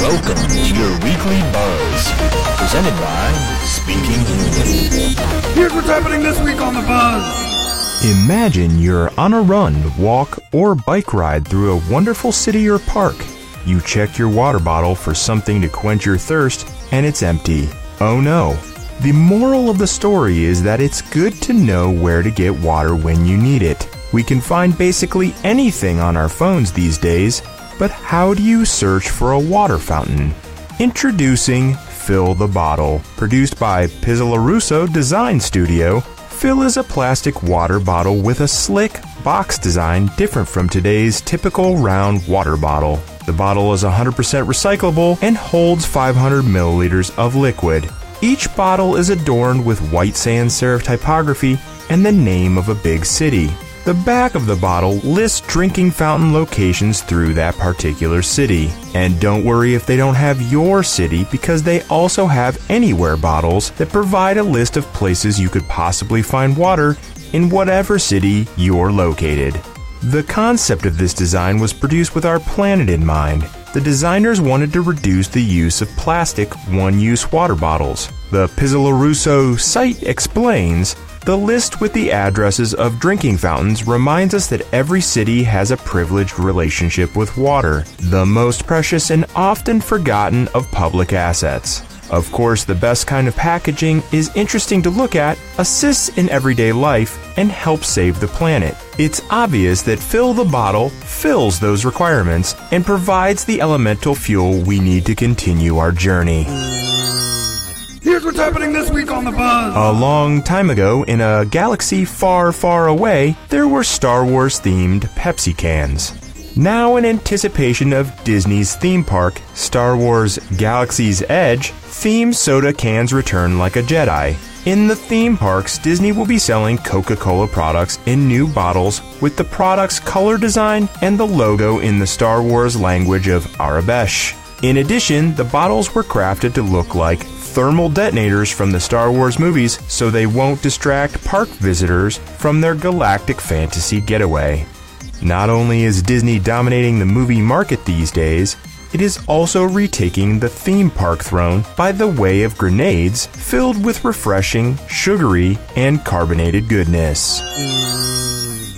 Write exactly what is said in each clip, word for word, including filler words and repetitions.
Welcome to your weekly buzz, presented by Speaking Human. Here's what's happening this week on the buzz. Imagine you're on a run, walk, or bike ride through a wonderful city or park. You check your water bottle for something to quench your thirst, and it's empty. Oh no. The moral of the story is that it's good to know where to get water when you need it. We can find basically anything on our phones these days, but how do you search for a water fountain? Introducing Fill the Bottle, produced by Pizzolarusso Design Studio. Fill is a plastic water bottle with a slick box design different from today's typical round water bottle. The bottle is one hundred percent recyclable and holds five hundred milliliters of liquid. Each bottle is adorned with white sans serif typography and the name of a big city. The back of the bottle lists drinking fountain locations through that particular city. And don't worry if they don't have your city, because they also have anywhere bottles that provide a list of places you could possibly find water in whatever city you're located. The concept of this design was produced with our planet in mind. The designers wanted to reduce the use of plastic one-use water bottles. The Pizzolarusso site explains, the list with the addresses of drinking fountains reminds us that every city has a privileged relationship with water, the most precious and often forgotten of public assets. Of course, the best kind of packaging is interesting to look at, assists in everyday life, and helps save the planet. It's obvious that Fill the Bottle fills those requirements and provides the elemental fuel we need to continue our journey. Here's what's happening this week on The Buzz. A long time ago, in a galaxy far, far away, there were Star Wars-themed Pepsi cans. Now in anticipation of Disney's theme park, Star Wars Galaxy's Edge, themed soda cans return like a Jedi. In the theme parks, Disney will be selling Coca-Cola products in new bottles with the product's color design and the logo in the Star Wars language of Arabesh. In addition, the bottles were crafted to look like thermal detonators from the Star Wars movies, so they won't distract park visitors from their galactic fantasy getaway. Not only is Disney dominating the movie market these days, it is also retaking the theme park throne by the way of grenades filled with refreshing, sugary, and carbonated goodness.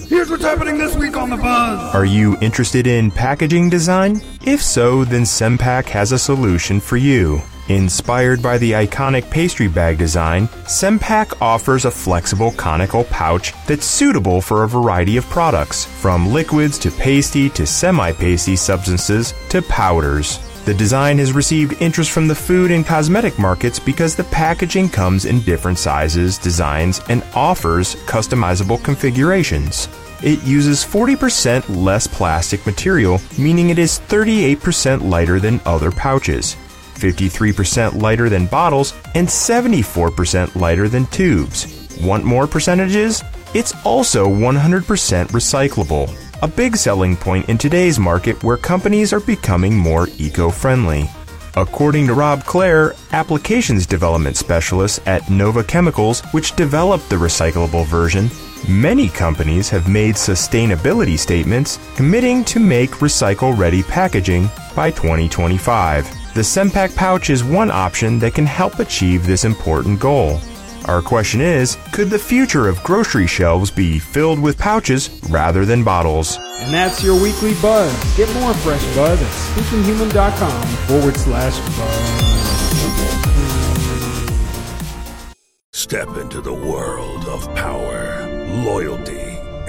Here's what's happening this week on The Buzz. Are you interested in packaging design? If so, then Sempack has a solution for you. Inspired by the iconic pastry bag design, Sempack offers a flexible conical pouch that's suitable for a variety of products, from liquids to pasty to semi-pasty substances to powders. The design has received interest from the food and cosmetic markets because the packaging comes in different sizes, designs, and offers customizable configurations. It uses forty percent less plastic material, meaning it is thirty-eight percent lighter than other pouches, fifty-three percent lighter than bottles, and seventy-four percent lighter than tubes. Want more percentages? It's also one hundred percent recyclable, a big selling point in today's market where companies are becoming more eco-friendly. According to Rob Clare, applications development specialist at Nova Chemicals, which developed the recyclable version, many companies have made sustainability statements committing to make recycle-ready packaging by twenty twenty-five. The Sempack pouch is one option that can help achieve this important goal. Our question is, could the future of grocery shelves be filled with pouches rather than bottles? And that's your weekly buzz. Get more fresh buzz at speaking human dot com forward slash buzz. Step into the world of power, loyalty,